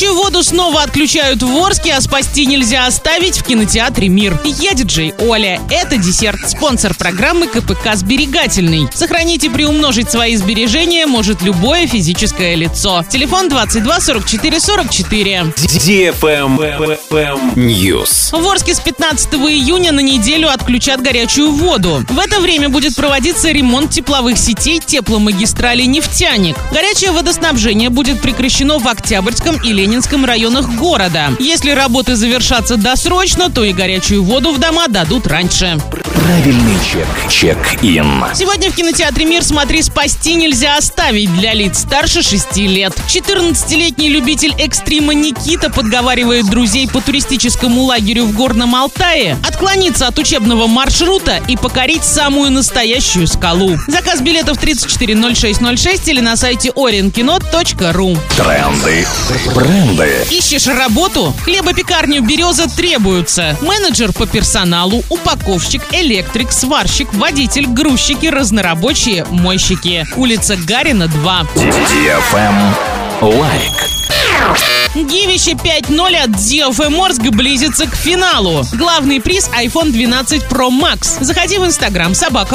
Горячую воду снова отключают в Орске, а спасти нельзя оставить в кинотеатре «Мир». Я диджей Оля. Это десерт, спонсор программы КПК «Сберегательный». Сохранить и приумножить свои сбережения может любое физическое лицо. Телефон 22 44 44. DFM-News. В Орске с 15 июня на неделю отключат горячую воду. В это время будет проводиться ремонт тепловых сетей тепломагистрали «Нефтяник». Горячее водоснабжение будет прекращено в Октябрьском и Ленинском районах города. Если работы завершатся досрочно, то и горячую воду в дома дадут раньше. Правильный чек. Чек-ин. Сегодня в кинотеатре «Мир» смотри «Спасти нельзя оставить» для лиц старше 6 лет. 14-летний любитель экстрима Никита подговаривает друзей по туристическому лагерю в Горном Алтае отклониться от учебного маршрута и покорить самую настоящую скалу. Заказ билетов 340606 или на сайте orionkino.ru. Тренды. Бренды. Ищешь работу? Хлебопекарню «Береза» требуются. Менеджер по персоналу, упаковщик, электрик, сварщик, водитель, грузчики, разнорабочие, мойщики. Улица Гарина, 2. Лайк. Гивище 5-0 от ZFM Орск близится к финалу. Главный приз — iPhone 12 Pro Max. Заходи в Instagram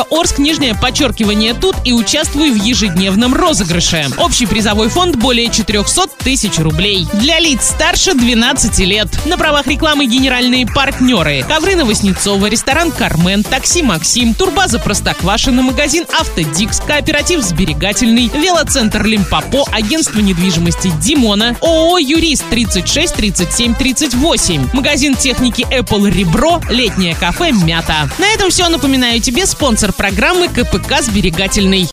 @Орск_тут и участвуй в ежедневном розыгрыше. Общий призовой фонд — более 400 тысяч рублей. Для лиц старше 12 лет. На правах рекламы генеральные партнеры: ковры Новоснецова, ресторан «Кармен», такси «Максим», турбаза «Простоквашино», магазин «Автодикс», кооператив «Сберегательный», велоцентр «Лимпопо», агентство недвижимости «Димона», ООО «Юрий», 36, 37, 38. Магазин техники Apple «Ребро», летнее кафе «Мята». На этом все. Напоминаю тебе спонсор программы КПК «Сберегательный».